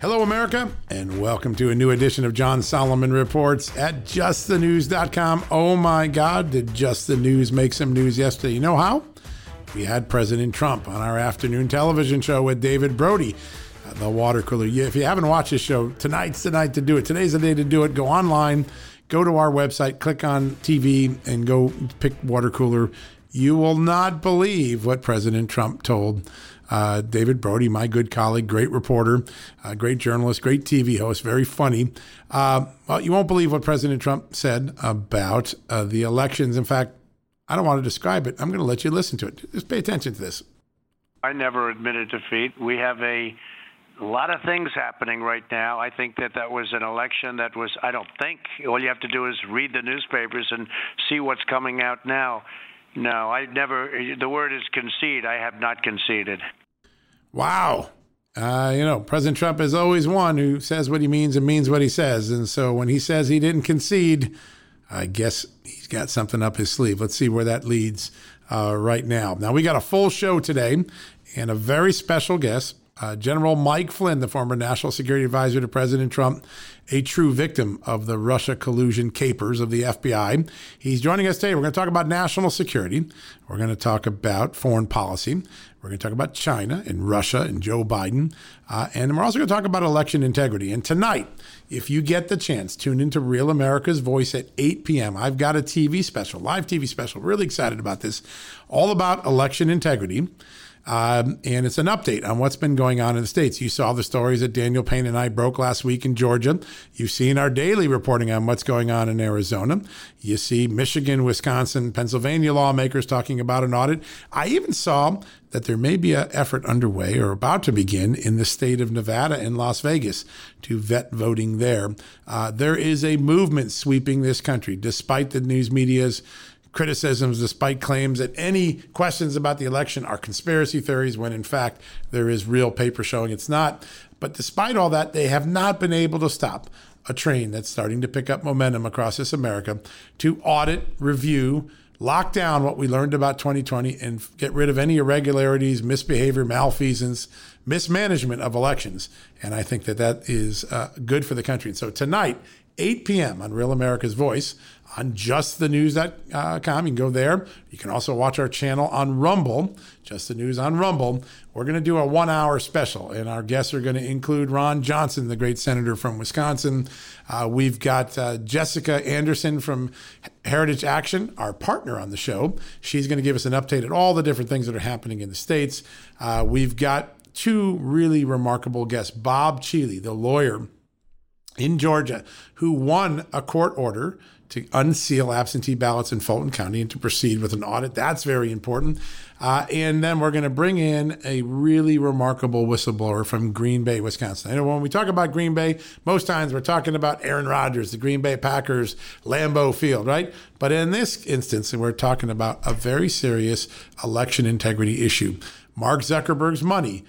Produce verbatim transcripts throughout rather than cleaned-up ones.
Hello, America, and welcome to a new edition of John Solomon Reports at just the news dot com. Oh, my God, did Just the News make some news yesterday? You know how? We had President Trump on our afternoon television show with David Brody, uh, the Water Cooler. If you haven't watched his show, tonight's the night to do it. Today's the day to do it. Go online, go to our website, click on T V, and go pick Water Cooler. You will not believe what President Trump told Uh, David Brody, my good colleague, great reporter, uh, great journalist, great T V host, very funny. Uh, well, you won't believe what President Trump said about uh, the elections. In fact, I don't want to describe it. I'm going to let you listen to it. Just pay attention to this. I never admitted defeat. We have a lot of things happening right now. I think that that was an election that was, I don't think, all you have to do is read the newspapers and see what's coming out now. No, I never, the word is concede. I have not conceded. Wow. Uh, you know, President Trump is always one who says what he means and means what he says. And so when he says he didn't concede, I guess he's got something up his sleeve. Let's see where that leads uh, right now. Now, we got a full show today and a very special guest, uh, General Mike Flynn, the former National Security Advisor to President Trump, a true victim of the Russia collusion capers of the F B I. He's joining us today. We're going to talk about national security. We're going to talk about foreign policy. We're going to talk about China and Russia and Joe Biden. Uh, and we're also going to talk about election integrity. And tonight, if you get the chance, tune into Real America's Voice at eight p.m. I've got a T V special, live T V special. Really excited about this. All about election integrity. Um, and it's an update on what's been going on in the States. You saw the stories that Daniel Payne and I broke last week in Georgia. You've seen our daily reporting on what's going on in Arizona. You see Michigan, Wisconsin, Pennsylvania lawmakers talking about an audit. I even saw that there may be an effort underway or about to begin in the state of Nevada and Las Vegas to vet voting there. Uh, there is a movement sweeping this country, despite the news media's criticisms, despite claims that any questions about the election are conspiracy theories, when in fact there is real paper showing it's not. But despite all that, they have not been able to stop a train that's starting to pick up momentum across this America to audit, review, lock down what we learned about twenty twenty and get rid of any irregularities, misbehavior, malfeasance, mismanagement of elections. And I think that that is uh, good for the country. And so tonight, eight p.m. on Real America's Voice on just the news dot com. You can go there. You can also watch our channel on Rumble, Just the News on Rumble. We're going to do a one-hour special, and our guests are going to include Ron Johnson, the great senator from Wisconsin. Uh, we've got uh, Jessica Anderson from Heritage Action, our partner on the show. She's going to give us an update at all the different things that are happening in the states. Uh, we've got two really remarkable guests, Bob Cheeley, the lawyer in Georgia, who won a court order to unseal absentee ballots in Fulton County and to proceed with an audit. That's very important. Uh, and then we're going to bring in a really remarkable whistleblower from Green Bay, Wisconsin. I know when we talk about Green Bay, most times we're talking about Aaron Rodgers, the Green Bay Packers, Lambeau Field, right? But in this instance, we're talking about a very serious election integrity issue. Mark Zuckerberg's money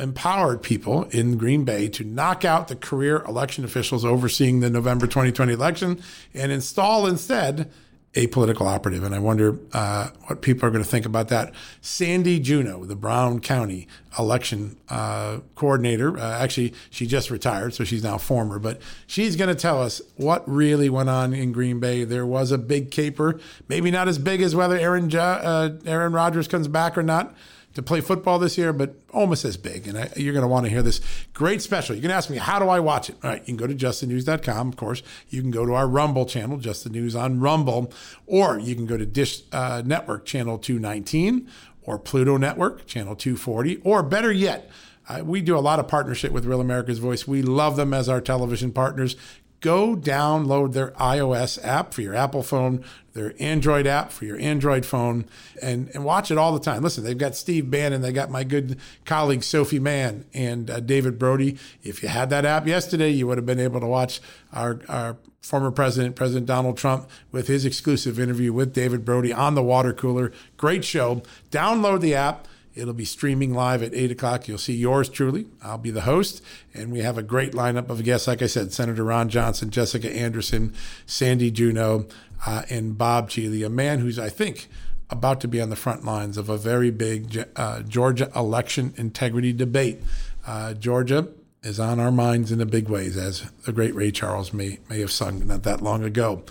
empowered people in Green Bay to knock out the career election officials overseeing the November twenty twenty election and install instead a political operative. And I wonder uh, what people are going to think about that. Sandy Juneau, the Brown County election uh, coordinator, uh, actually, she just retired, so she's now former, but she's going to tell us what really went on in Green Bay. There was a big caper, maybe not as big as whether Aaron, jo- uh, Aaron Rodgers comes back or not to play football this year, but almost as big. And I, you're going to want to hear this great special. You can ask me, how do I watch it? All right, you can go to Just The News dot com. Of course, you can go to our Rumble channel, Just The News on Rumble, or you can go to Dish uh, Network, channel two nineteen, or Pluto Network, channel two forty, or better yet, uh, we do a lot of partnership with Real America's Voice. We love them as our television partners. Go download their iOS app for your Apple phone, their Android app for your Android phone, and, and watch it all the time. Listen, they've got Steve Bannon. They got my good colleague, Sophie Mann, and uh, David Brody. If you had that app yesterday, you would have been able to watch our, our former president, President Donald Trump, with his exclusive interview with David Brody on the Water Cooler. Great show. Download the app. It'll be streaming live at eight o'clock. You'll see yours truly. I'll be the host. And we have a great lineup of guests. Like I said, Senator Ron Johnson, Jessica Anderson, Sandy Juneau, uh, and Bob Cheeley, a man who's, I think, about to be on the front lines of a very big uh, Georgia election integrity debate. Uh, Georgia is on our minds in the big ways, as the great Ray Charles may, may have sung not that long ago.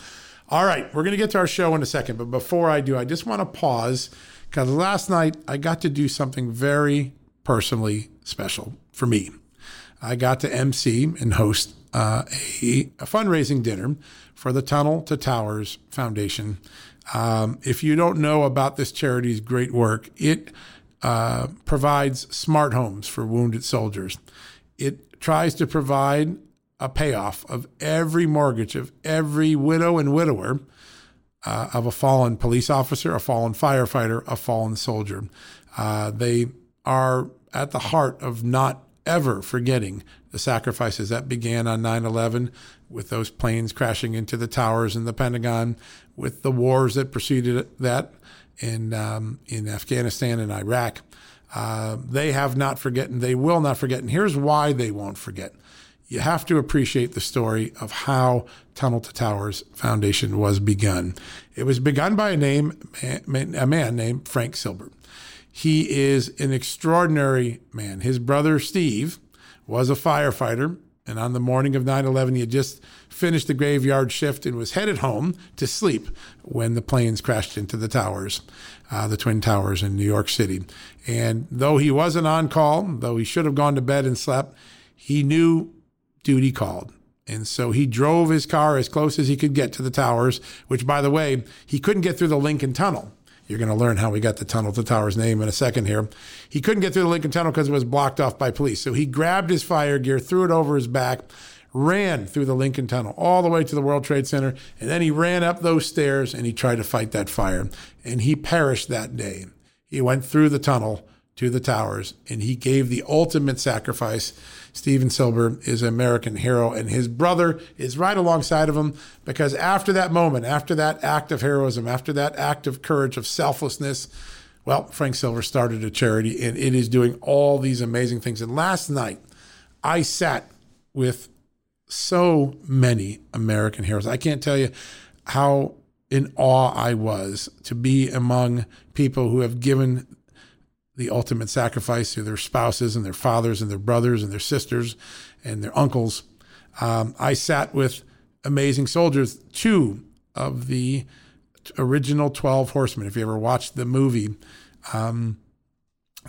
All right, we're going to get to our show in a second. But before I do, I just want to pause, because last night I got to do something very personally special for me. I got to emcee and host uh, a, a fundraising dinner for the Tunnel to Towers Foundation. Um, if you don't know about this charity's great work, it uh, provides smart homes for wounded soldiers. It tries to provide a payoff of every mortgage of every widow and widower Uh, of a fallen police officer, a fallen firefighter, a fallen soldier. Uh, they are at the heart of not ever forgetting the sacrifices that began on nine eleven with those planes crashing into the towers in the Pentagon, with the wars that preceded that in, um, in Afghanistan and Iraq. Uh, they have not forgotten. They will not forget. And here's why they won't forget. You have to appreciate the story of how Tunnel to Towers Foundation was begun. It was begun by a name, a man named Frank Silbert. He is an extraordinary man. His brother, Steve, was a firefighter. And on the morning of nine eleven, he had just finished the graveyard shift and was headed home to sleep when the planes crashed into the towers, uh, the Twin Towers in New York City. And though he wasn't on call, though he should have gone to bed and slept, he knew duty called. And so he drove his car as close as he could get to the towers, which, by the way, he couldn't get through the Lincoln Tunnel. You're going to learn how we got the Tunnel to Towers name in a second here. He couldn't get through the Lincoln Tunnel because it was blocked off by police. So he grabbed his fire gear, threw it over his back, ran through the Lincoln Tunnel all the way to the World Trade Center. And then he ran up those stairs and he tried to fight that fire. And he perished that day. He went through the tunnel to the towers, and he gave the ultimate sacrifice. Steven Silber is an American hero, and his brother is right alongside of him, because after that moment, after that act of heroism, after that act of courage, of selflessness, well, Frank Silber started a charity, and it is doing all these amazing things. And last night, I sat with so many American heroes. I can't tell you how in awe I was to be among people who have given the ultimate sacrifice to their spouses and their fathers and their brothers and their sisters and their uncles. Um, I sat with amazing soldiers, two of the original twelve horsemen. If you ever watched the movie, um,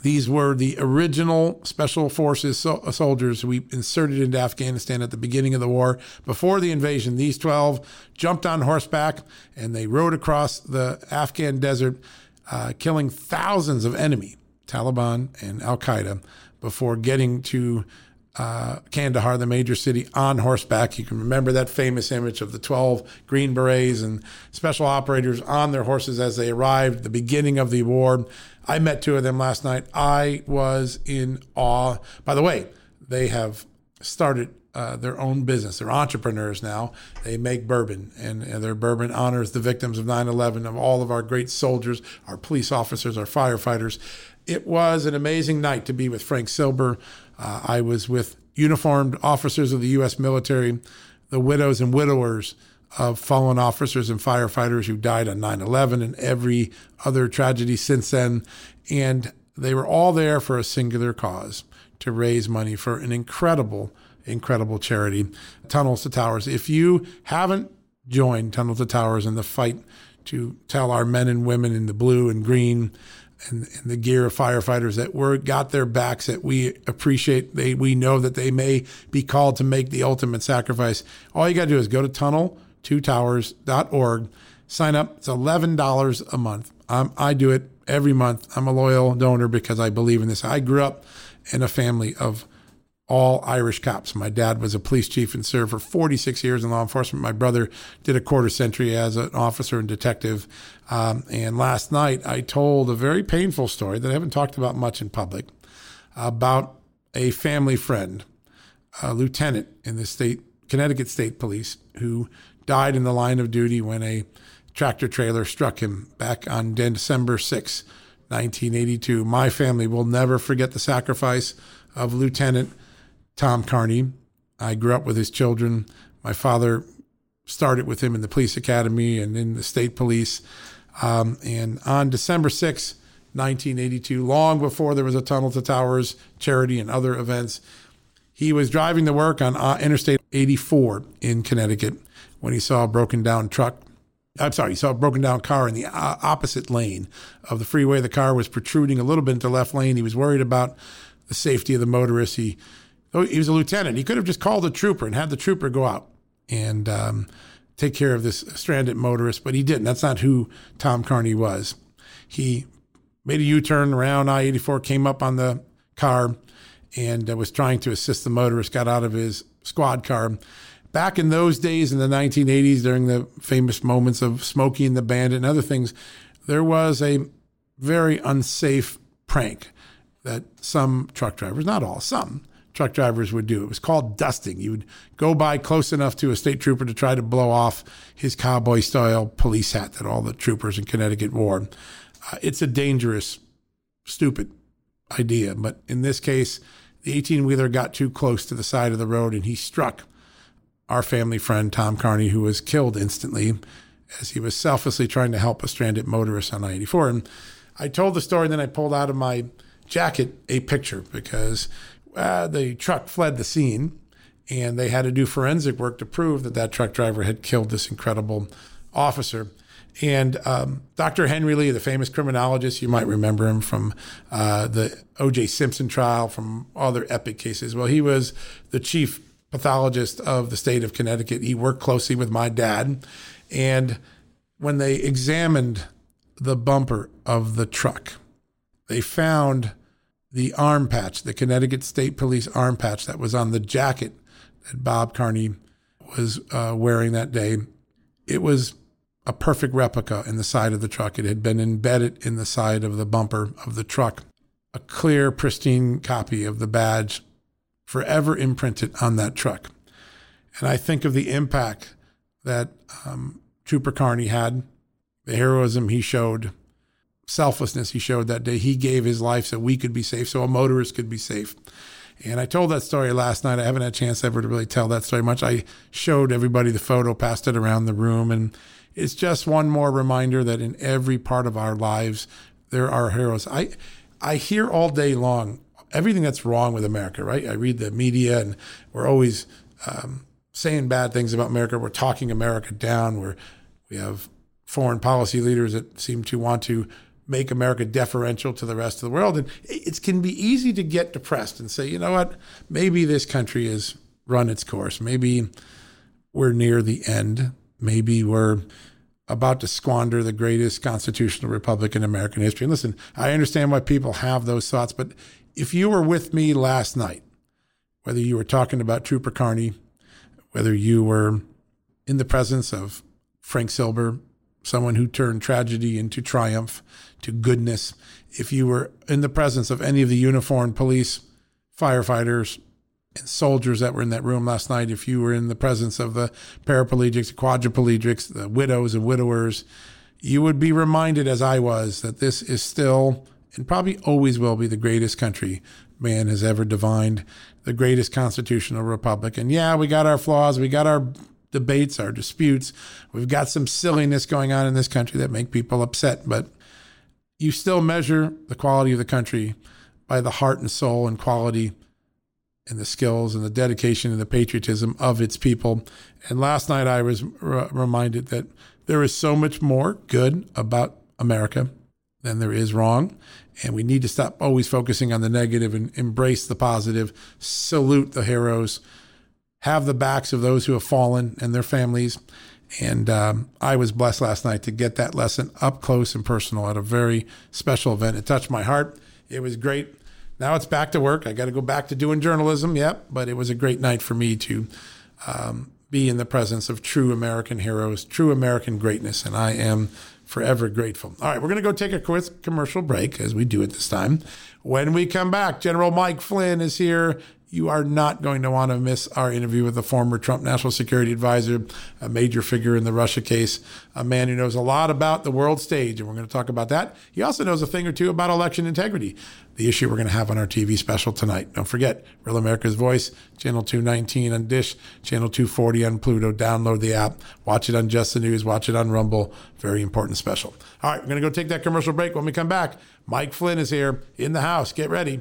these were the original special forces so- soldiers we inserted into Afghanistan at the beginning of the war. Before the invasion, these twelve jumped on horseback and they rode across the Afghan desert, uh, killing thousands of enemy Taliban and Al-Qaeda before getting to uh, Kandahar, the major city, on horseback. You can remember that famous image of the twelve Green Berets and special operators on their horses as they arrived, the beginning of the war. I met two of them last night. I was in awe. By the way, they have started Uh, their own business. They're entrepreneurs now. They make bourbon, and, and their bourbon honors the victims of nine eleven, of all of our great soldiers, our police officers, our firefighters. It was an amazing night to be with Frank Silber. Uh, I was with uniformed officers of the U S military, the widows and widowers of fallen officers and firefighters who died on nine eleven and every other tragedy since then. And they were all there for a singular cause, to raise money for an incredible, incredible charity, Tunnel to Towers. If you haven't joined Tunnel to Towers in the fight to tell our men and women in the blue and green and, and the gear of firefighters that we're got their backs, that we appreciate, they we know that they may be called to make the ultimate sacrifice, all you got to do is go to tunnel to towers dot org, sign up. It's eleven dollars a month. I'm, I do it every month. I'm a loyal donor because I believe in this. I grew up in a family of all Irish cops. My dad was a police chief and served for forty-six years in law enforcement. My brother did a quarter century as an officer and detective. Um, and last night I told a very painful story that I haven't talked about much in public about a family friend, a lieutenant in the state, Connecticut State Police, who died in the line of duty when a tractor trailer struck him back on December sixth, nineteen eighty-two. My family will never forget the sacrifice of Lieutenant Tom Carney. I grew up with his children. My father started with him in the police academy and in the state police. Um, and on December sixth, nineteen eighty-two, long before there was a Tunnel to Towers charity and other events, he was driving to work on uh, Interstate eighty-four in Connecticut when he saw a broken down truck. I'm sorry, he saw a broken down car in the opposite lane of the freeway. The car was protruding a little bit into left lane. He was worried about the safety of the motorist. He, he was a lieutenant. He could have just called a trooper and had the trooper go out and um, take care of this stranded motorist, but he didn't. That's not who Tom Carney was. He made a U-turn around I eighty-four, came up on the car, and uh, was trying to assist the motorist, got out of his squad car. Back in those days, in the nineteen eighties, during the famous moments of Smokey and the Bandit and other things, there was a very unsafe prank that some truck drivers, not all, some truck drivers would do. It was called dusting. You would go by close enough to a state trooper to try to blow off his cowboy-style police hat that all the troopers in Connecticut wore. Uh, it's a dangerous, stupid idea, but in this case, the eighteen-wheeler got too close to the side of the road, and he struck our family friend, Tom Carney, who was killed instantly as he was selflessly trying to help a stranded motorist on I eighty-four. And I told the story, and then I pulled out of my jacket a picture because uh, the truck fled the scene, and they had to do forensic work to prove that that truck driver had killed this incredible officer. And um, Doctor Henry Lee, the famous criminologist, you might remember him from uh, the O J Simpson trial, from other epic cases. Well, he was the chief pathologist of the state of Connecticut. He worked closely with my dad. And when they examined the bumper of the truck, they found the arm patch, the Connecticut State Police arm patch that was on the jacket that Bob Carney was uh, wearing that day. It was a perfect replica in the side of the truck. It had been embedded in the side of the bumper of the truck. A clear, pristine copy of the badge forever imprinted on that truck. And I think of the impact that um, Trooper Carney had, the heroism he showed, selflessness he showed that day. He gave his life so we could be safe, so a motorist could be safe. And I told that story last night. I haven't had a chance ever to really tell that story much. I showed everybody the photo, passed it around the room, and it's just one more reminder that in every part of our lives, there are heroes. I, I hear all day long everything that's wrong with America, right? I read the media, and we're always um, saying bad things about America. We're talking America down. We're, we have foreign policy leaders that seem to want to make America deferential to the rest of the world. And it can be easy to get depressed and say, you know what, maybe this country has run its course. Maybe we're near the end. Maybe we're about to squander the greatest constitutional republic in American history. And listen, I understand why people have those thoughts, but if you were with me last night, whether you were talking about Trooper Carney, whether you were in the presence of Frank Silber, someone who turned tragedy into triumph, to goodness, if you were in the presence of any of the uniformed police, firefighters, and soldiers that were in that room last night, if you were in the presence of the paraplegics, the quadriplegics, the widows and widowers, you would be reminded, as I was, that this is still and probably always will be the greatest country man has ever divined, the greatest constitutional republic. And yeah, we got our flaws, we got our debates, our disputes. We've got some silliness going on in this country that make people upset, but you still measure the quality of the country by the heart and soul and quality and the skills and the dedication and the patriotism of its people. And last night I was re- reminded that there is so much more good about America than there is wrong. And we need to stop always focusing on the negative and embrace the positive, salute the heroes, have the backs of those who have fallen and their families. And um, I was blessed last night to get that lesson up close and personal at a very special event. It touched my heart. It was great. Now it's back to work. I got to go back to doing journalism. Yep. But it was a great night for me to um, be in the presence of true American heroes, true American greatness. And I am forever grateful. All right, we're going to go take a quick commercial break, as we do at this time. When we come back, General Mike Flynn is here. You are not going to want to miss our interview with the former Trump National Security Advisor, a major figure in the Russia case, a man who knows a lot about the world stage, and we're going to talk about that. He also knows a thing or two about election integrity, the issue we're going to have on our T V special tonight. Don't forget, Real America's Voice, Channel two nineteen on Dish, Channel two forty on Pluto. Download the app. Watch it on Just the News. Watch it on Rumble. Very important special. All right, we're going to go take that commercial break. When we come back, Mike Flynn is here in the house. Get ready.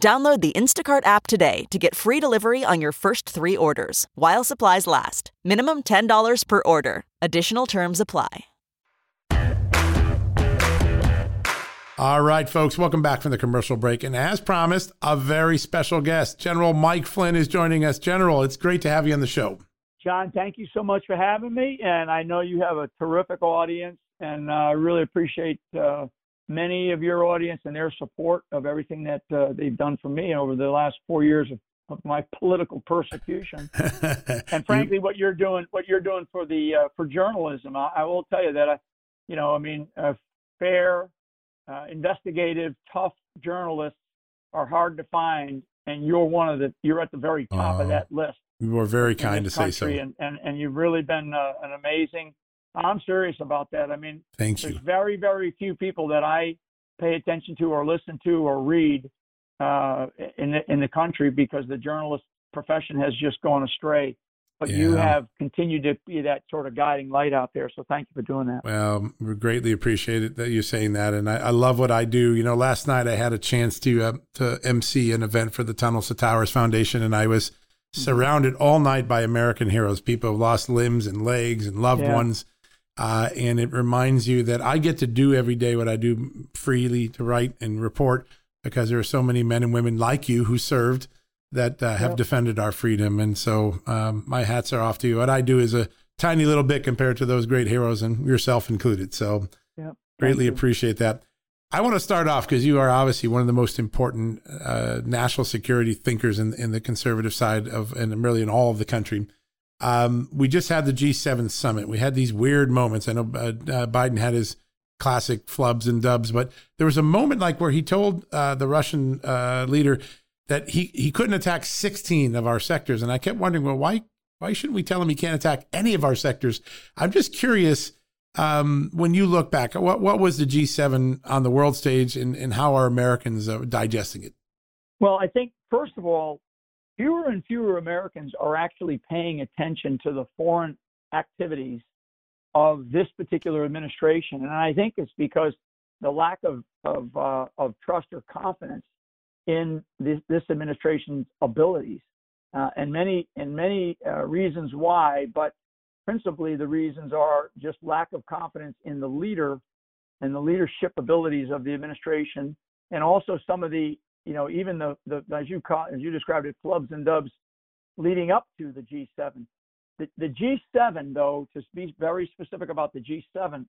Download the Instacart app today to get free delivery on your first three orders, while supplies last. Minimum ten dollars per order. Additional terms apply. All right, folks, welcome back from the commercial break. And as promised, a very special guest, General Mike Flynn, is joining us. General, it's great to have you on the show. John, thank you so much for having me. And I know you have a terrific audience, and I uh, really appreciate uh many of your audience and their support of everything that uh, they've done for me over the last four years of, of my political persecution. And frankly, what you're doing, what you're doing for the, uh, for journalism, I, I will tell you that, I, you know, I mean, uh, fair, uh, investigative, tough journalists are hard to find. And you're one of the, you're at the very top uh, of that list. You were very kind to say so. And, and, and you've really been uh, an amazing, I'm serious about that. I mean, Thank you. There's very, very few people that I pay attention to or listen to or read uh, in, the, in the country because the journalist profession has just gone astray. But yeah. You have continued to be that sort of guiding light out there. So thank you for doing that. Well, we greatly appreciate it that you're saying that. And I, I love what I do. You know, last night I had a chance to uh, to emcee an event for the Tunnel to Towers Foundation, and I was mm-hmm. surrounded all night by American heroes, people who lost limbs and legs and loved yeah. ones. Uh, and it reminds you that I get to do every day what I do freely, to write and report, because there are so many men and women like you who served that uh, have yep. defended our freedom. And so um, my hats are off to you. What I do is a tiny little bit compared to those great heroes, and yourself included. So yep. greatly you. appreciate that. I want to start off because you are obviously one of the most important uh, national security thinkers in, in the conservative side of, and really in all of the country. Um, we just had the G seven summit. We had these weird moments. I know uh, uh, Biden had his classic flubs and dubs, but there was a moment like where he told uh, the Russian uh, leader that he, he couldn't attack sixteen of our sectors. And I kept wondering, well, why why shouldn't we tell him he can't attack any of our sectors? I'm just curious, um, when you look back, what what was the G seven on the world stage, and, and how are Americans uh, digesting it? Well, I think, first of all, fewer and fewer Americans are actually paying attention to the foreign activities of this particular administration. And I think it's because the lack of of, uh, of trust or confidence in this, this administration's abilities, uh, and many and many uh, reasons why. But principally, the reasons are just lack of confidence in the leader and the leadership abilities of the administration, and also some of the You know, even the, the as you call, as you described it, flubs and dubs leading up to the G seven. The, the G seven, though, to be very specific about the G seven,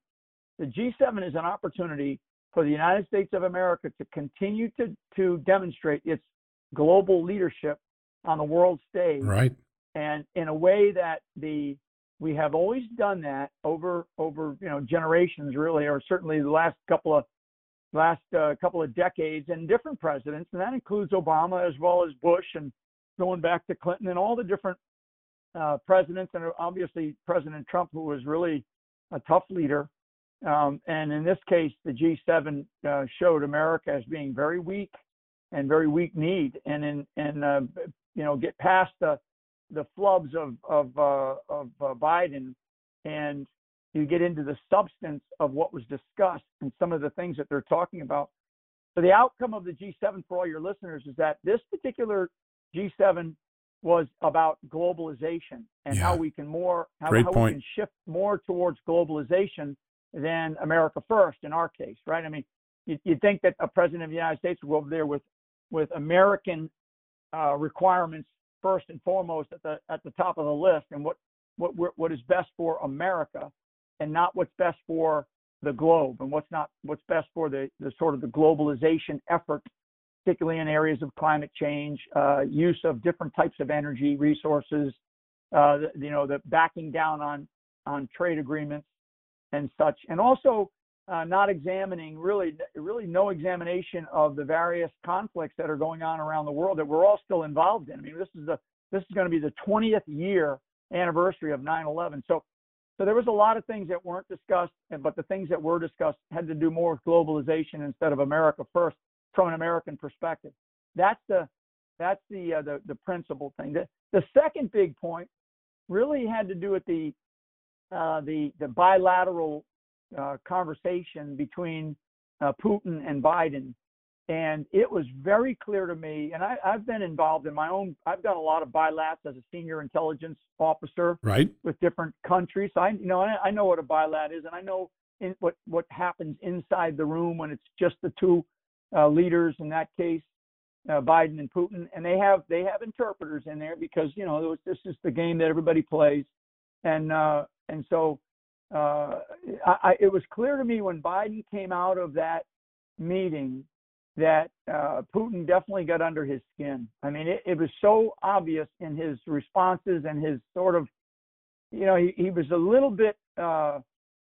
the G seven is an opportunity for the United States of America to continue to, to demonstrate its global leadership on the world stage. Right. and in a way that the we have always done that over over you know generations, really, or certainly the last couple of last uh, couple of decades, and different presidents, and that includes Obama as well as Bush, and going back to Clinton and all the different uh, presidents, and obviously President Trump, who was really a tough leader. Um, and in this case, the G seven uh, showed America as being very weak and very weak-kneed, and in and uh, you know get past the the flubs of of uh, of uh, Biden, and you get into the substance of what was discussed and some of the things that they're talking about. So the outcome of the G seven for all your listeners is that this particular G seven was about globalization and yeah. how we can more how, how we can shift more towards globalization than America first in our case, right? I mean, you, you'd think that a president of the United States would go over there with with American uh, requirements first and foremost at the at the top of the list, and what what what is best for America, and not what's best for the globe, and what's not what's best for the, the sort of the globalization effort, particularly in areas of climate change, uh, use of different types of energy resources, uh, you know, the backing down on on trade agreements and such, and also uh, not examining really, really no examination of the various conflicts that are going on around the world that we're all still involved in. I mean, this is the this is going to be the twentieth year anniversary of nine eleven. So, so there was a lot of things that weren't discussed, and but the things that were discussed had to do more with globalization instead of America first from an American perspective. That's the that's the uh, the the principal thing. The, the second big point really had to do with the. Uh, the, the bilateral uh, conversation between uh, Putin and Biden. And it was very clear to me, and I, I've been involved in my own, I've done a lot of bilats as a senior intelligence officer right. with different countries. So I, you know, I, I know what a bilat is, and I know in, what, what happens inside the room when it's just the two uh, leaders, in that case, uh, Biden and Putin. And they have they have interpreters in there because, you know, it was, this is the game that everybody plays. And uh, and so uh, I, it was clear to me when Biden came out of that meeting that uh, Putin definitely got under his skin. I mean, it, it was so obvious in his responses and his sort of, you know, he, he was a little bit, uh,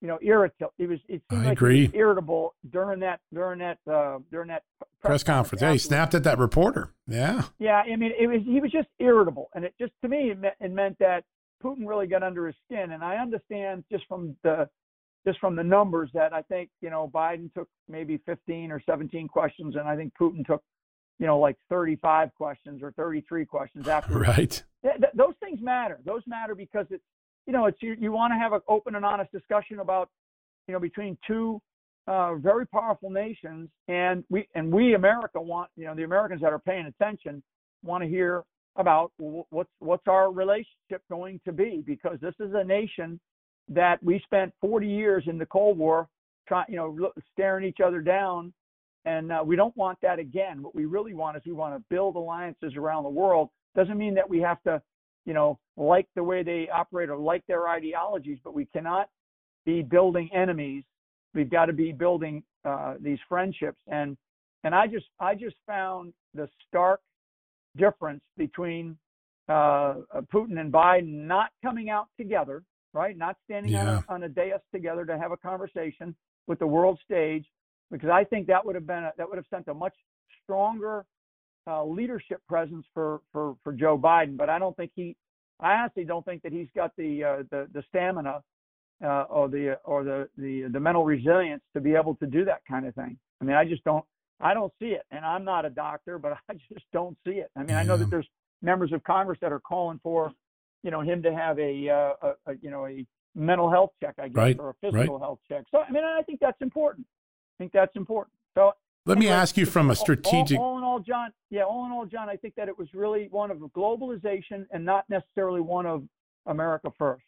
you know, irritable. He was, it seemed I like agree. He was irritable during that during that uh, during that press, press conference. Yeah, he snapped at that reporter. Yeah. Yeah, I mean, it was he was just irritable, and it just to me it meant, it meant that. Putin really got under his skin, and I understand just from the just from the numbers that I think you know Biden took maybe fifteen or seventeen questions, and I think Putin took you know like thirty-five questions or thirty-three questions after. Right. Th- th- those things matter. Those matter because it's you know it's you, you want to have an open and honest discussion about you know between two uh, very powerful nations, and we and we America want you know the Americans that are paying attention want to hear about what's what's our relationship going to be, because this is a nation that we spent forty years in the Cold War trying you know staring each other down, and uh, we don't want that again. What we really want is we want to build alliances around the world. Doesn't mean that we have to you know like the way they operate or like their ideologies, but we cannot be building enemies. We've got to be building uh, these friendships, and and I just I just found the stark difference between uh, Putin and Biden not coming out together, right? Not standing yeah. on, a, on a dais together to have a conversation with the world stage, because I think that would have been a, that would have sent a much stronger uh, leadership presence for, for for Joe Biden. But I don't think he, I honestly don't think that he's got the uh, the, the stamina uh, or the or the, the the mental resilience to be able to do that kind of thing. I mean, I just don't. I don't see it, and I'm not a doctor, but I just don't see it. I mean, yeah. I know that there's members of Congress that are calling for, you know, him to have a, uh, a, a you know, a mental health check, I guess, right. or a physical right. health check. So, I mean, I think that's important. I think that's important. So, let me ask you from a strategic. All, all in all, John. Yeah, all in all, John. I think that it was really one of globalization and not necessarily one of America first.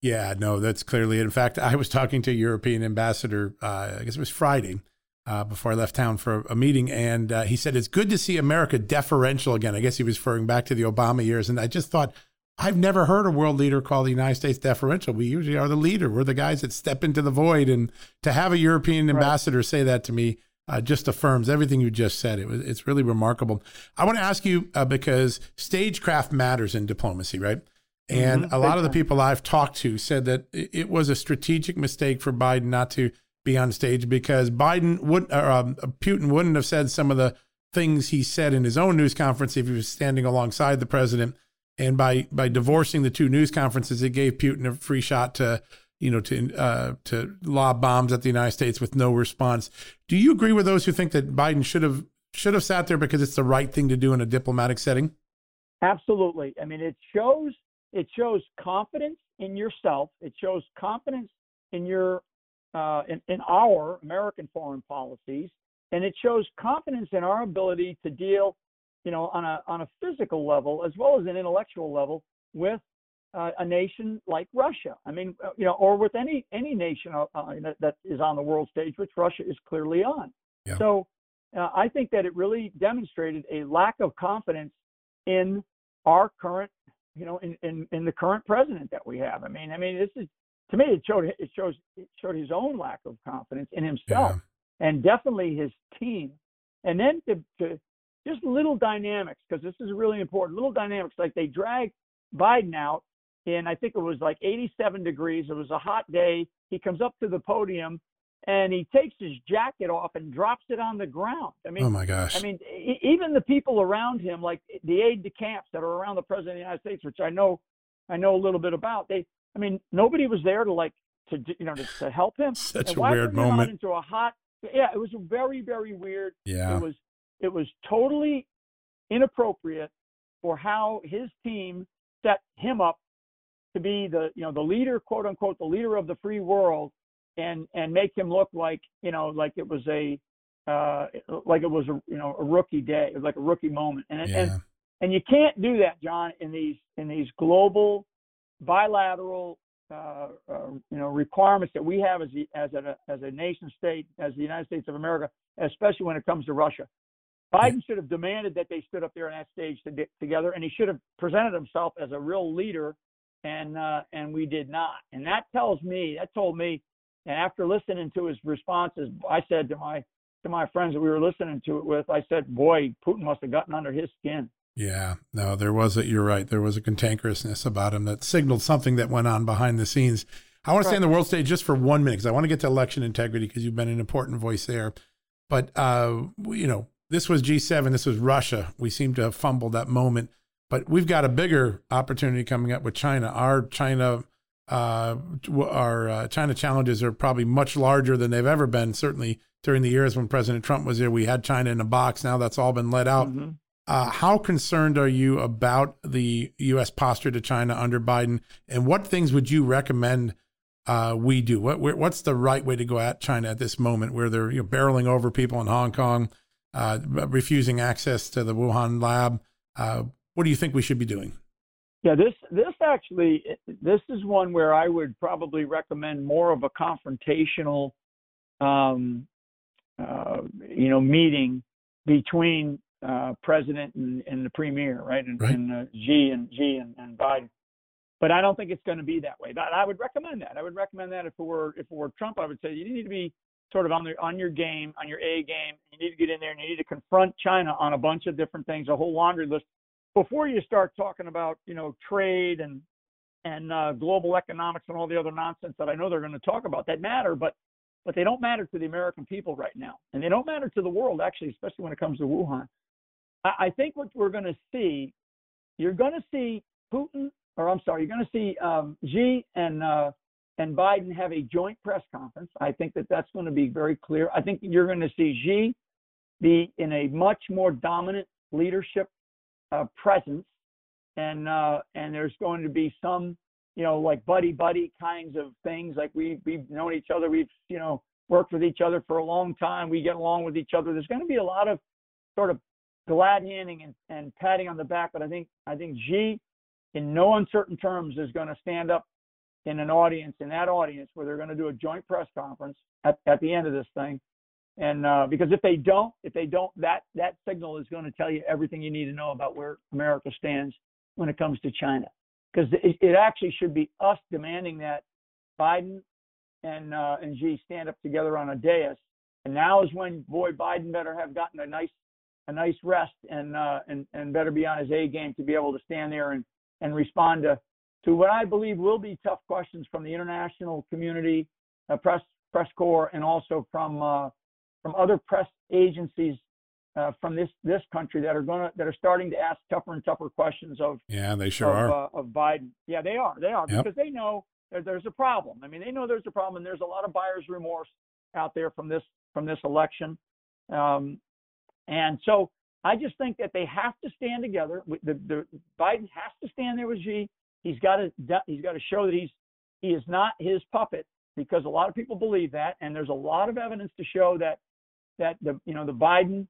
Yeah, no, that's clearly. In fact, I was talking to European ambassador. Uh, I guess it was Friday. Uh, before I left town for a meeting, and uh, he said, it's good to see America deferential again. I guess he was referring back to the Obama years, and I just thought, I've never heard a world leader call the United States deferential. We usually are the leader. We're the guys that step into the void, and to have a European right. ambassador say that to me uh, just affirms everything you just said. It was, it's really remarkable. I want to ask you, uh, because stagecraft matters in diplomacy, right? And mm-hmm. a lot of the people I've talked to said that it was a strategic mistake for Biden not to be on stage, because Biden would, or, um, Putin wouldn't have said some of the things he said in his own news conference if he was standing alongside the president. And by by divorcing the two news conferences, it gave Putin a free shot to, you know, to uh, to lob bombs at the United States with no response. Do you agree with those who think that Biden should have should have sat there because it's the right thing to do in a diplomatic setting? Absolutely. I mean, it shows it shows confidence in yourself. It shows confidence in your uh, in, in our American foreign policies, and it shows confidence in our ability to deal, you know, on a on a physical level as well as an intellectual level with uh, a nation like Russia. I mean, you know, or with any any nation uh, that, that is on the world stage, which Russia is clearly on. Yeah. So uh, I think that it really demonstrated a lack of confidence in our current, you know, in, in, in the current president that we have. I mean, I mean, this is, to me, it showed it shows it showed his own lack of confidence in himself, yeah. and definitely his team. And then to, to just little dynamics, because this is really important, little dynamics, like they dragged Biden out, and I think it was like eighty-seven degrees. It was a hot day. He comes up to the podium, and he takes his jacket off and drops it on the ground. I mean, oh my gosh. I mean, e- even the people around him, like the aide-de-camps that are around the president of the United States, which I know, I know a little bit about. They, I mean, nobody was there to like to you know to, to help him. Such and a weird moment. Into a hot, yeah, it was very, very weird. Yeah, it was. It was totally inappropriate for how his team set him up to be the, you know, the leader, quote unquote, the leader of the free world, and, and make him look like, you know, like it was a, uh, like it was a, you know, a rookie day, it was like a rookie moment. And, yeah. and, and you can't do that, John, in these, in these global bilateral, uh, uh, you know, requirements that we have as the, as a, as a nation state, as the United States of America, especially when it comes to Russia. Biden should have demanded that they stood up there on that stage to, together, and he should have presented himself as a real leader, and uh, and we did not. And that tells me, that told me, and after listening to his responses, I said to my to my friends that we were listening to it with, I said, boy, Putin must have gotten under his skin. Yeah, no, there was a, you're right, there was a cantankerousness about him that signaled something that went on behind the scenes. I want to right. stay on the world stage just for one minute, because I want to get to election integrity, because you've been an important voice there. But, uh, you know, this was G seven. This was Russia. We seem to have fumbled that moment, but we've got a bigger opportunity coming up with China. Our China, uh, our uh, China challenges are probably much larger than they've ever been. Certainly during the years when President Trump was there, we had China in a box. Now that's all been let out. Mm-hmm. Uh, how concerned are you about the U S posture to China under Biden, and what things would you recommend uh, we do? What, what's the right way to go at China at this moment, where they're you know, barreling over people in Hong Kong, Uh, refusing access to the Wuhan lab? Uh, what do you think we should be doing? Yeah, this this actually, this is one where I would probably recommend more of a confrontational, um, uh, you know, meeting between uh, president and, and the premier, right? And, right. and uh, Xi and Xi and, and Biden. But I don't think it's going to be that way. But I would recommend that. I would recommend that if it were if it were Trump, I would say you need to be sort of on the, on your game, on your A game. You need to get in there and you need to confront China on a bunch of different things, a whole laundry list, before you start talking about, you know, trade and and uh, global economics and all the other nonsense that I know they're going to talk about that matter, but but they don't matter to the American people right now, and they don't matter to the world, actually, especially when it comes to Wuhan. I, I think what we're going to see, you're going to see Putin, or I'm sorry, you're going to see um, Xi and uh, and Biden have a joint press conference. I think that that's going to be very clear. I think you're going to see Xi be in a much more dominant leadership uh, presence, and uh, and there's going to be some, you know, like buddy buddy kinds of things. Like we we've known each other, we've you know worked with each other for a long time, we get along with each other. There's going to be a lot of sort of glad handing and, and patting on the back, but I think I think Xi, in no uncertain terms, is going to stand up in an audience, in that audience, where they're going to do a joint press conference at, at the end of this thing, and uh, because if they don't, if they don't, that that signal is going to tell you everything you need to know about where America stands when it comes to China, because it, it actually should be us demanding that Biden and uh, and Xi stand up together on a dais, and now is when boy Biden better have gotten a nice a nice rest and uh, and and better be on his A game to be able to stand there and and respond to to what I believe will be tough questions from the international community, uh, press, press corps, and also from uh, from other press agencies uh, from this this country that are going that are starting to ask tougher and tougher questions of yeah they sure of, are uh, of Biden. Yeah, they are. They are yep. Because they know that there's a problem. I mean, they know there's a problem, and there's a lot of buyer's remorse out there from this from this election. Um, and so I just think that they have to stand together. The, the Biden has to stand there with Xi. He's got to he's got to show that he's he is not his puppet, because a lot of people believe that, and there's a lot of evidence to show that that the you know the Biden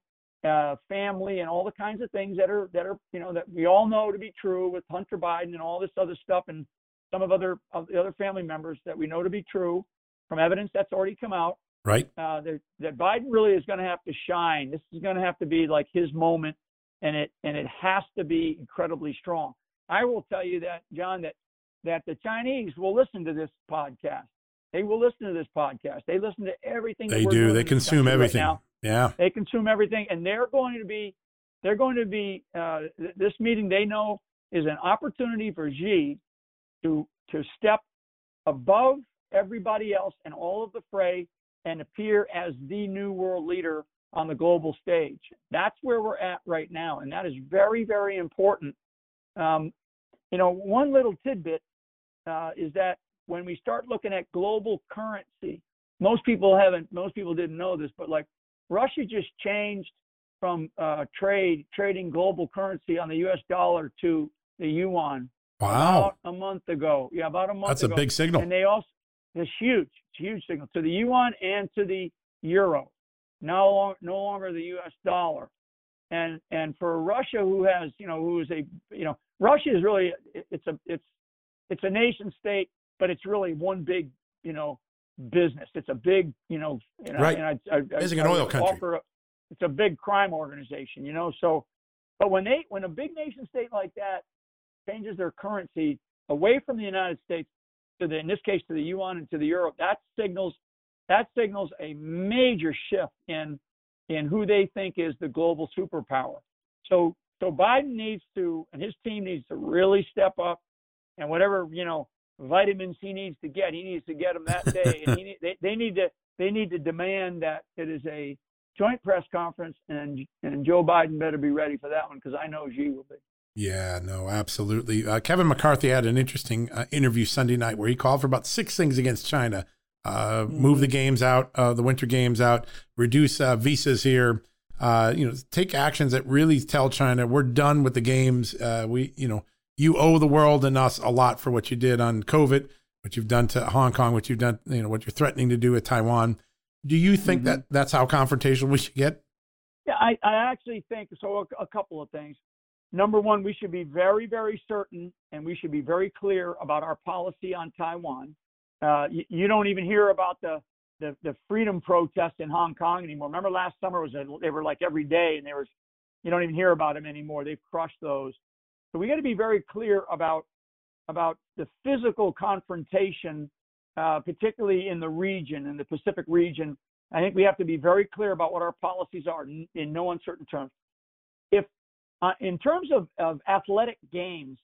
uh, family and all the kinds of things that are that are you know that we all know to be true with Hunter Biden and all this other stuff, and some of other of the other family members that we know to be true from evidence that's already come out. Right. Uh, that, that Biden really is going to have to shine. This is going to have to be like his moment, and it and it has to be incredibly strong. I will tell you that, John, that, that the Chinese will listen to this podcast. They will listen to this podcast. They listen to everything. They that we're do. Doing they consume everything. Right now. Yeah. They consume everything, and they're going to be, they're going to be. Uh, th- this meeting, they know, is an opportunity for Xi to to step above everybody else and all of the fray and appear as the new world leader on the global stage. That's where we're at right now, and that is very, very important. Um, you know, one little tidbit uh, is that when we start looking at global currency, most people haven't, most people didn't know this, but like Russia just changed from uh, trade, trading global currency on the U S dollar to the yuan. Wow. About a month ago. Yeah, about a month That's ago. That's a big signal. And they also, it's huge, it's a huge signal to the yuan and to the euro. Now, no longer the U S dollar. And and for Russia, who has, you know, who is a, you know, Russia is really, it's a, it's, it's a nation state, but it's really one big, you know, business. It's a big, you know, you know right. And I, I, it's I, an I oil country. A, it's a big crime organization, you know. So, but when they, when a big nation state like that changes their currency away from the United States to the, in this case, to the yuan and to the euro, that signals, that signals a major shift in. And who they think is the global superpower. So so Biden needs to, and his team needs to really step up, and whatever, you know, vitamins he needs to get, he needs to get them that day. And he, they, they need to they need to demand that it is a joint press conference, and and Joe Biden better be ready for that one, because I know Xi will be. Yeah, no, absolutely. Uh, Kevin McCarthy had an interesting uh, interview Sunday night where he called for about six things against China. Uh, move the games out, uh, the winter games out, reduce uh, visas here, uh, you know, take actions that really tell China, we're done with the games. Uh, we, you know, you owe the world and us a lot for what you did on COVID, what you've done to Hong Kong, what you've done, you know, what you're threatening to do with Taiwan. Do you think mm-hmm. that that's how confrontational we should get? Yeah, I, I actually think so. A, a couple of things. Number one, we should be very, very certain, and we should be very clear about our policy on Taiwan. Uh, you, you don't even hear about the, the, the freedom protests in Hong Kong anymore. Remember last summer was a, they were like every day, and they were, you don't even hear about them anymore. They've crushed those. So we got to be very clear about about the physical confrontation, uh, particularly in the region, in the Pacific region. I think we have to be very clear about what our policies are in, in no uncertain terms. If uh, in terms of, of athletic games.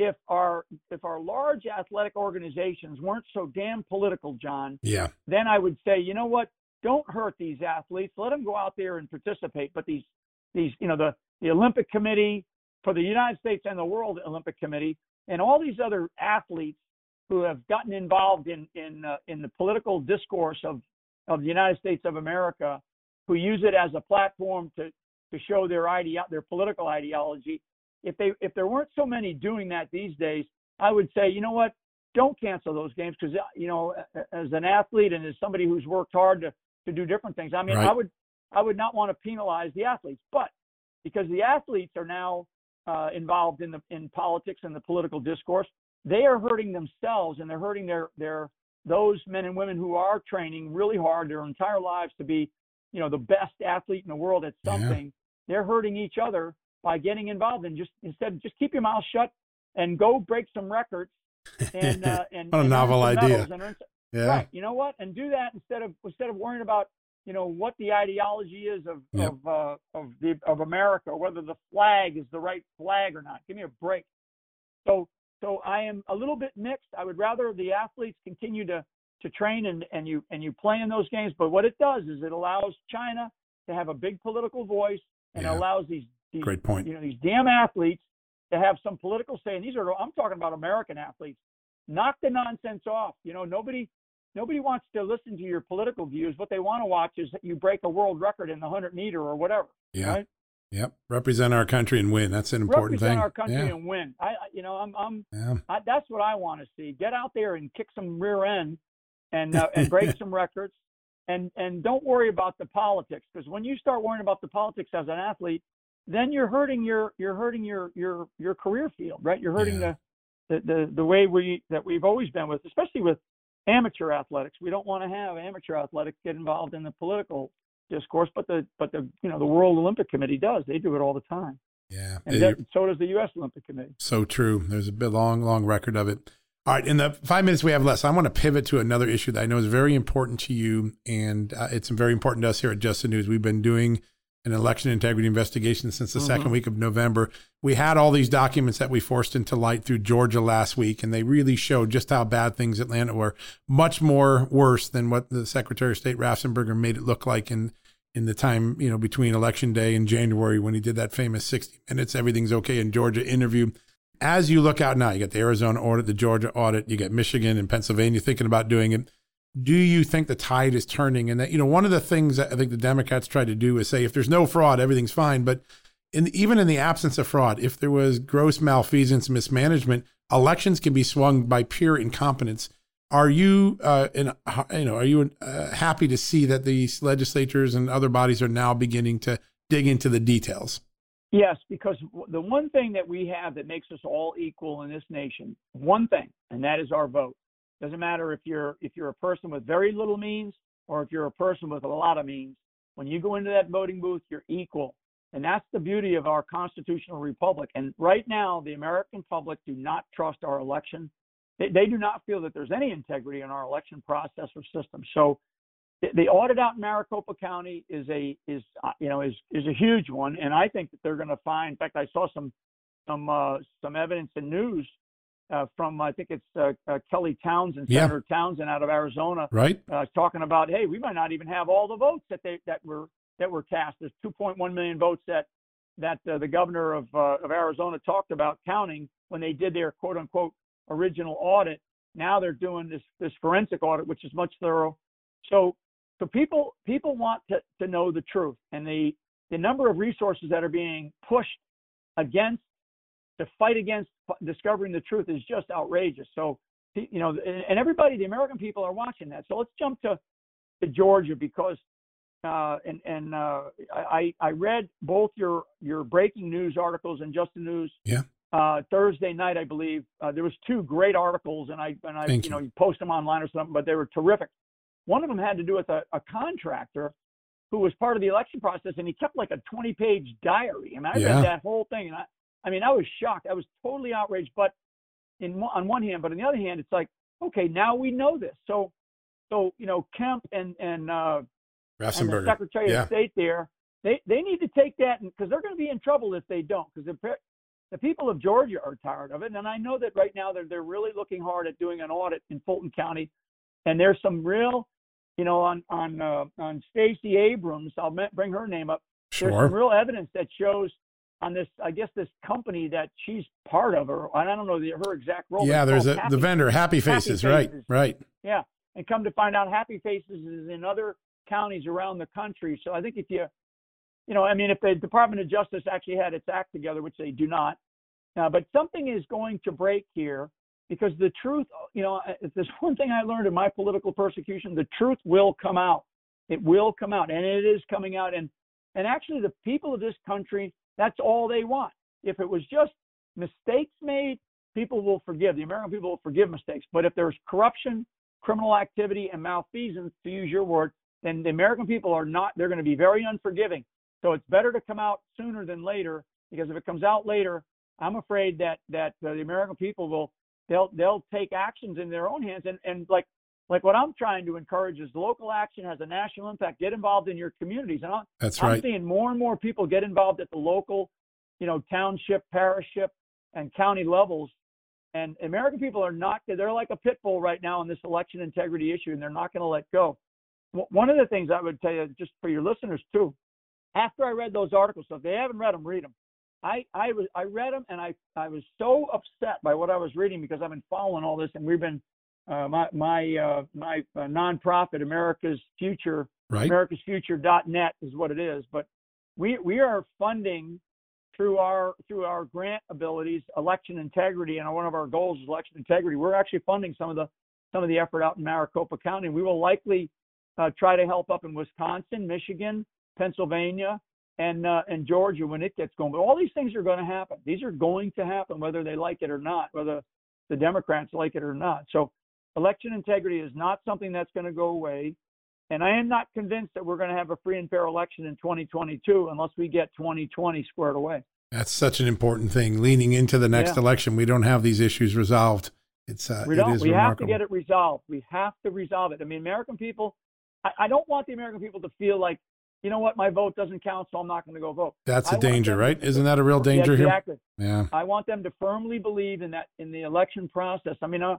If our if our large athletic organizations weren't so damn political, John, yeah. then I would say, you know what? Don't hurt these athletes. Let them go out there and participate. But these these you know the, the Olympic Committee for the United States and the World Olympic Committee and all these other athletes who have gotten involved in in uh, in the political discourse of of the United States of America, who use it as a platform to to show their idea their political ideology. If they if there weren't so many doing that these days, I would say, you know what, don't cancel those games, because, you know, as an athlete and as somebody who's worked hard to, to do different things, I mean, right. I would I would not want to penalize the athletes. But because the athletes are now uh, involved in the in politics and the political discourse, they are hurting themselves, and they're hurting their their those men and women who are training really hard their entire lives to be, you know, the best athlete in the world at something. Yeah. They're hurting each other by getting involved, and just instead just keep your mouth shut and go break some records and uh, and what a and novel idea. And yeah. Right. You know what? And do that instead of instead of worrying about, you know, what the ideology is of yep. of uh, of the of America, or whether the flag is the right flag or not. Give me a break. So So I am a little bit mixed. I would rather the athletes continue to to train and, and you and you play in those games. But what it does is it allows China to have a big political voice and yeah. allows these, these Great point. you know, these damn athletes to have some political say. And these are, I'm talking about American athletes. Knock the nonsense off. You know, nobody nobody wants to listen to your political views. What they want to watch is that you break a world record in the hundred meter or whatever. Yeah. Right? Yep. Represent our country and win. That's an important Represent thing. Represent our country yeah. and win. I, you know, I'm, I'm, yeah. I, that's what I want to see. Get out there and kick some rear end and, uh, and break some records and, and don't worry about the politics. Because when you start worrying about the politics as an athlete, then you're hurting your, you're hurting your, your, your career field, right? You're hurting yeah. the, the, the, the way we, that we've always been with, especially with amateur athletics. We don't want to have amateur athletics get involved in the political discourse, but the but the you know the World Olympic Committee does. They do it all the time. Yeah, and that, so does the U S Olympic Committee. So true. There's a bit long, long record of it. All right, in the five minutes we have left, I want to pivot to another issue that I know is very important to you, and uh, it's very important to us here at Just the News. We've been doing an election integrity investigation since the mm-hmm. second week of November. We had all these documents that we forced into light through Georgia last week, and they really showed just how bad things in Atlanta were, much more worse than what the Secretary of State Raffensperger made it look like in, in the time, you know, between Election Day and January when he did that famous sixty minutes, everything's okay in Georgia interview. As you look out now, you got the Arizona audit, the Georgia audit, you got Michigan and Pennsylvania thinking about doing it. Do you think the tide is turning? And that, you know, one of the things that I think the Democrats try to do is say, if there's no fraud, everything's fine. But in, even in the absence of fraud, if there was gross malfeasance, mismanagement, elections can be swung by pure incompetence. Are you, uh, in, you know, are you uh, happy to see that these legislatures and other bodies are now beginning to dig into the details? Yes, because the one thing that we have that makes us all equal in this nation, one thing, and that is our vote. Doesn't matter if you're if you're a person with very little means or if you're a person with a lot of means. When you go into that voting booth, you're equal. And that's the beauty of our constitutional republic. And right now, the American public do not trust our election. They, they do not feel that there's any integrity in our election process or system. So the, the audit out in Maricopa County is a is you know is is a huge one. And I think that they're going to find. In fact, I saw some some uh, some evidence in news. Uh, from, I think it's uh, uh, Kelly Townsend, yeah. Senator Townsend out of Arizona, right? Uh, talking about, hey, we might not even have all the votes that they that were that were cast. There's two point one million votes that that uh, the governor of uh, of Arizona talked about counting when they did their quote unquote original audit. Now they're doing this this forensic audit, which is much thorough. So, so people people want to, to know the truth, and the the number of resources that are being pushed against. The fight against discovering the truth is just outrageous. So, you know, and everybody, the American people are watching that. So let's jump to, to Georgia because, uh, and and uh, I I read both your your breaking news articles and Just the News. Yeah. Uh, Thursday night, I believe uh, there was two great articles, and I and I Thank you know you post them online or something, but they were terrific. One of them had to do with a, a contractor who was part of the election process, and he kept like a twenty page diary. I mean, I yeah. read that whole thing, and I. I mean, I was shocked. I was totally outraged. But in on one hand, but on the other hand, it's like, okay, now we know this. So, so you know, Kemp and and, uh, and the Secretary yeah. of State there, they, they need to take that because they're going to be in trouble if they don't. Because the the people of Georgia are tired of it, and I know that right now they're they're really looking hard at doing an audit in Fulton County, and there's some real, you know, on on uh, on Stacey Abrams. I'll bring her name up. Sure. There's some real evidence that shows. On this, I guess this company that she's part of, or I don't know the, her exact role. Yeah, there's a, Happy, the vendor, Happy Faces, Happy Faces, right, right. Yeah, and come to find out, Happy Faces is in other counties around the country. So I think if you, you know, I mean, if the Department of Justice actually had its act together, which they do not, uh, but something is going to break here because the truth, you know, if there's one thing I learned in my political persecution, the truth will come out. It will come out, and it is coming out. And and actually, the people of this country. That's all they want. If it was just mistakes made, people will forgive. The American people will forgive mistakes. But if there's corruption, criminal activity, and malfeasance, to use your word, then the American people are not, they're going to be very unforgiving. So it's better to come out sooner than later, because if it comes out later, I'm afraid that that the American people will, they'll they'll take actions in their own hands. And, and like like what I'm trying to encourage is local action has a national impact. Get involved in your communities. And I'm, That's right. I'm seeing more and more people get involved at the local, you know, township, pariship, and county levels. And American people are not, they're like a pit bull right now on this election integrity issue, and they're not going to let go. One of the things I would tell you, just for your listeners too, after I read those articles, so if they haven't read them, read them. I, I, was, I read them, and I, I was so upset by what I was reading, because I've been following all this, and we've been, uh, my my, uh, my uh, nonprofit, America's Future, right. americas future dot net is what it is, but we we are funding through our through our grant abilities, election integrity, and one of our goals is election integrity. We're actually funding some of the some of the effort out in Maricopa County. We will likely uh, try to help up in Wisconsin, Michigan, Pennsylvania, and uh, and Georgia when it gets going. But all these things are going to happen. These are going to happen, whether they like it or not, whether the Democrats like it or not. So election integrity is not something that's going to go away. And I am not convinced that we're going to have a free and fair election in twenty twenty-two unless we get twenty twenty squared away. That's such an important thing. Leaning into the next yeah. election, we don't have these issues resolved. It's uh, we don't. It is we remarkable. have to get it resolved. We have to resolve it. I mean, American people. I, I don't want the American people to feel like, you know what, my vote doesn't count, so I'm not going to go vote. That's I a danger, right? To, Isn't that a real danger yeah, exactly. here? Exactly. Yeah. I want them to firmly believe in that in the election process. I mean, uh,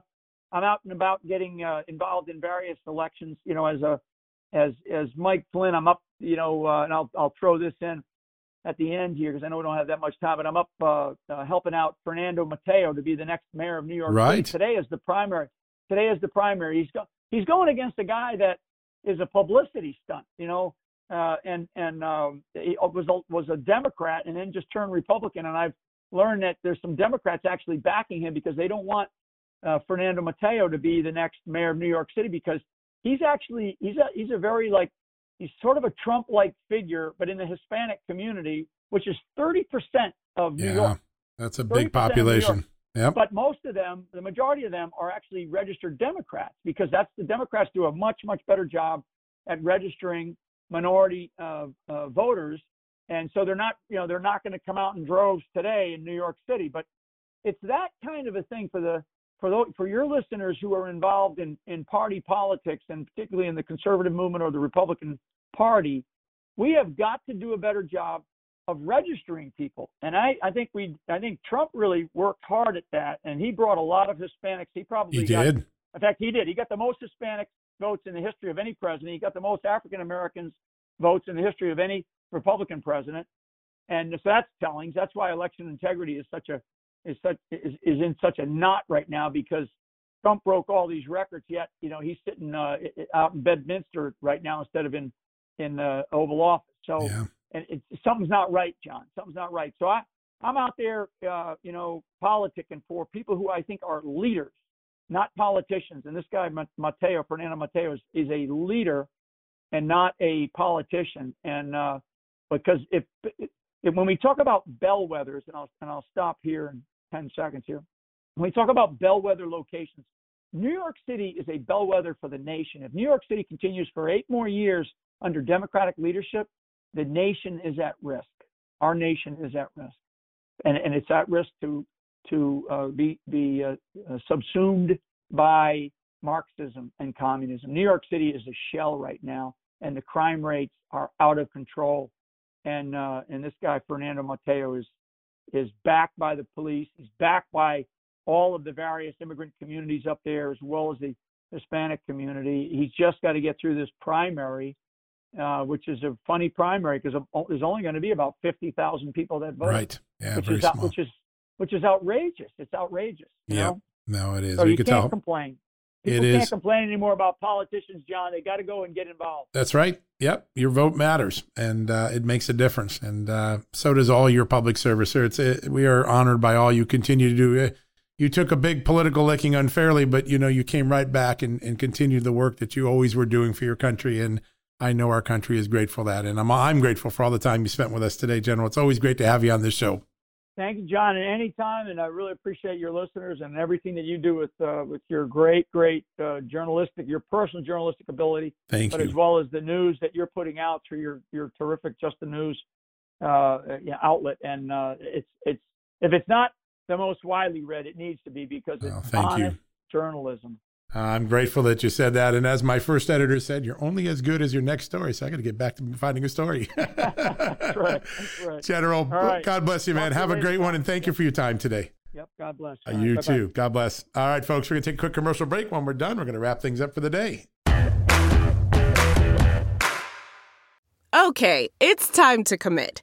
I'm out and about getting uh, involved in various elections. You know, as a As as Mike Flynn, I'm up, you know, uh, and I'll I'll throw this in at the end here because I know we don't have that much time. But I'm up uh, uh, helping out Fernando Mateo to be the next mayor of New York right. City. Today is the primary. Today is the primary. He's go- he's going against a guy that is a publicity stunt, you know, uh, and and um, he was a, was a Democrat and then just turned Republican. And I've learned that there's some Democrats actually backing him because they don't want uh, Fernando Mateo to be the next mayor of New York City because. He's actually he's a he's a very like he's sort of a Trump-like figure, but in the Hispanic community, which is thirty percent of New yeah, York. That's a big population. Yep. But most of them, the majority of them, are actually registered Democrats because that's the Democrats do a much much better job at registering minority uh, uh, voters, and so they're not you know they're not going to come out in droves today in New York City. But it's that kind of a thing for the. For those, for your listeners who are involved in, in party politics and particularly in the conservative movement or the Republican Party, we have got to do a better job of registering people. And I, I think we I think Trump really worked hard at that, and he brought a lot of Hispanics. He probably he got, did. In fact, he did. He got the most Hispanic votes in the history of any president. He got the most African Americans votes in the history of any Republican president. And so that's telling. That's why election integrity is such a Is such is, is in such a knot right now because Trump broke all these records. Yet you know he's sitting uh, out in Bedminster right now instead of in in the uh, Oval Office. So yeah. and it, something's not right, John. Something's not right. So I I'm out there, uh, you know, politicking for people who I think are leaders, not politicians. And this guy Mateo Fernando Mateo is, is a leader and not a politician. And uh, because if, if when we talk about bellwethers, and I'll and I'll stop here and. ten seconds here. When we talk about bellwether locations, New York City is a bellwether for the nation. If New York City continues for eight more years under Democratic leadership, the nation is at risk. Our nation is at risk. And and it's at risk to to uh, be, be uh, uh, subsumed by Marxism and communism. New York City is a shell right now, and the crime rates are out of control. And uh, and this guy, Fernando Mateo, is is backed by the police. He's backed by all of the various immigrant communities up there, as well as the Hispanic community. He's just got to get through this primary, uh, which is a funny primary because there's only going to be about fifty thousand people that vote. Right. Yeah. Which very is, small. Which is which is outrageous. It's outrageous. You yeah. Know? No, it is. So you could can't tell. complain. People it can't is. complain anymore about politicians, John. They got to go and get involved. That's right. Yep. Your vote matters, and uh, it makes a difference. And uh, so does all your public service. It's, it, we are honored by all you continue to do. You took a big political licking unfairly, but, you know, you came right back and, and continued the work that you always were doing for your country. And I know our country is grateful for that. And I'm, I'm grateful for all the time you spent with us today, General. It's always great to have you on this show. Thank you, John, at any time, and I really appreciate your listeners and everything that you do with uh, with your great, great uh, journalistic, your personal journalistic ability, Thank but you. as well as the news that you're putting out through your, your terrific Just the News uh, outlet. And uh, it's it's if it's not the most widely read, it needs to be because it's oh, honest you. journalism. I'm grateful that you said that. And as my first editor said, you're only as good as your next story. So I got to get back to finding a story. That's right. That's right. General, right. God bless you, man. Have a great one. And thank you for your time today. Yep. God bless. Uh, you Bye-bye. too. God bless. All right, folks, we're going to take a quick commercial break. When we're done, we're going to wrap things up for the day. Okay, it's time to commit.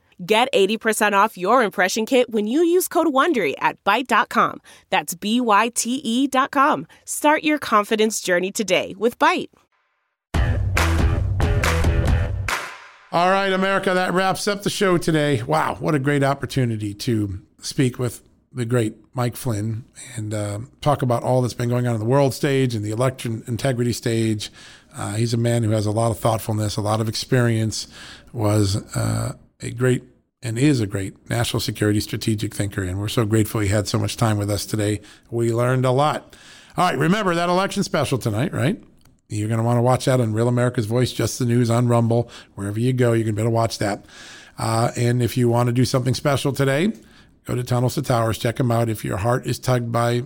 Get eighty percent off your impression kit when you use code WONDERY at Byte dot com. That's B Y T E dot com. Start your confidence journey today with Byte. All right, America, that wraps up the show today. Wow, what a great opportunity to speak with the great Mike Flynn and uh, talk about all that's been going on in the world stage and the election integrity stage. Uh, he's a man who has a lot of thoughtfulness, a lot of experience, was... Uh, a great and is a great national security strategic thinker. And we're so grateful he had so much time with us today. We learned a lot. All right. Remember that election special tonight, right? You're going to want to watch that on Real America's Voice, Just the News, on Rumble, wherever you go, you're going to be able to watch that. Uh, and if you want to do something special today, go to Tunnel to Towers, check them out. If your heart is tugged by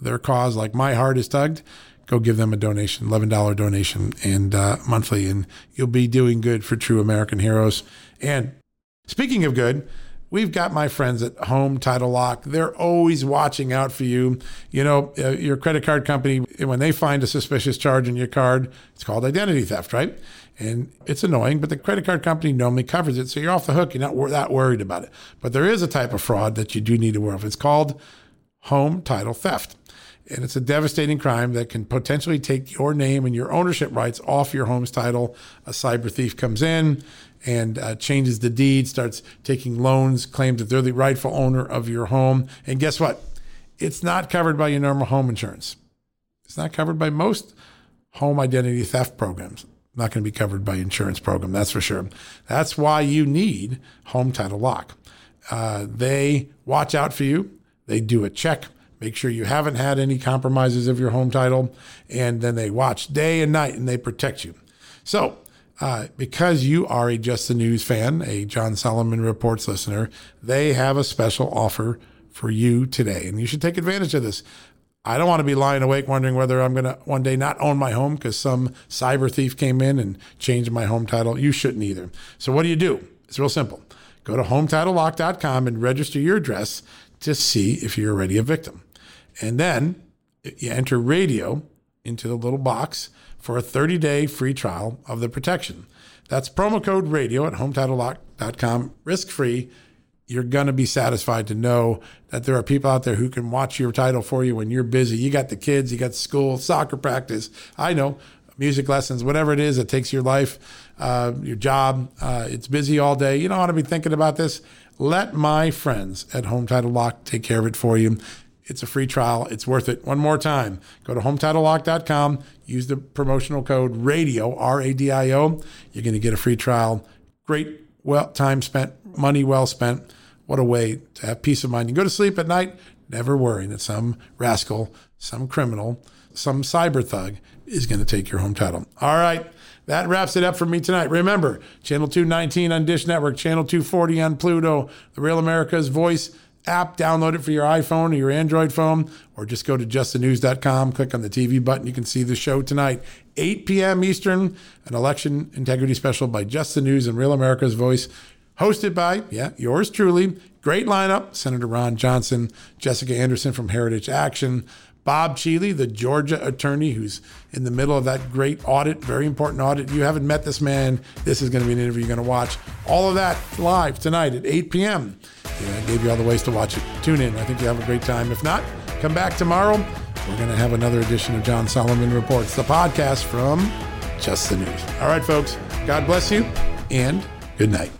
their cause, like my heart is tugged, go give them a donation, eleven dollars donation and uh, monthly, and you'll be doing good for true American heroes. And speaking of good, we've got my friends at Home Title Lock. They're always watching out for you. You know, uh, your credit card company, when they find a suspicious charge on your card, it's called identity theft, right? And it's annoying, but the credit card company normally covers it, so you're off the hook. You're not wor- that worried about it. But there is a type of fraud that you do need to worry about. It's called home title theft. And it's a devastating crime that can potentially take your name and your ownership rights off your home's title. A cyber thief comes in and uh, changes the deed, starts taking loans, claims that they're the rightful owner of your home. And guess what? It's not covered by your normal home insurance. It's not covered by most home identity theft programs. Not going to be covered by insurance program, that's for sure. That's why you need Home Title Lock. Uh, they watch out for you. They do a check. Make sure you haven't had any compromises of your home title, and then they watch day and night, and they protect you. So uh, because you are a Just the News fan, a John Solomon Reports listener, they have a special offer for you today, and you should take advantage of this. I don't want to be lying awake wondering whether I'm going to one day not own my home because some cyber thief came in and changed my home title. You shouldn't either. So what do you do? It's real simple. Go to home title lock dot com and register your address to see if you're already a victim. And then you enter radio into the little box for a thirty-day free trial of the protection. That's promo code radio at home title lock dot com, risk-free. You're going to be satisfied to know that there are people out there who can watch your title for you when you're busy. You got the kids, you got school, soccer practice, I know, music lessons, whatever it is that takes your life, uh, your job. Uh, it's busy all day. You don't want to be thinking about this. Let my friends at Home Title Lock take care of it for you. It's a free trial. It's worth it. One more time, go to home title lock dot com. Use the promotional code RADIO, R A D I O. You're going to get a free trial. Great well time spent, money well spent. What a way to have peace of mind. You go to sleep at night, never worrying that some rascal, some criminal, some cyber thug is going to take your home title. All right. That wraps it up for me tonight. Remember, Channel two nineteen on Dish Network, Channel two forty on Pluto, the Real America's Voice app. Download it for your iPhone or your Android phone, or just go to just the news dot com, click on the T V button. You can see the show tonight, eight p.m. Eastern, an election integrity special by Just the News and Real America's Voice, hosted by, yeah, yours truly. Great lineup, Senator Ron Johnson, Jessica Anderson from Heritage Action, Bob Cheeley, the Georgia attorney who's in the middle of that great audit, very important audit. If you haven't met this man, this is going to be an interview you're going to watch. All of that live tonight at eight p.m. Yeah, I gave you all the ways to watch it. Tune in. I think you'll have a great time. If not, come back tomorrow. We're going to have another edition of John Solomon Reports, the podcast from Just the News. All right, folks. God bless you and good night.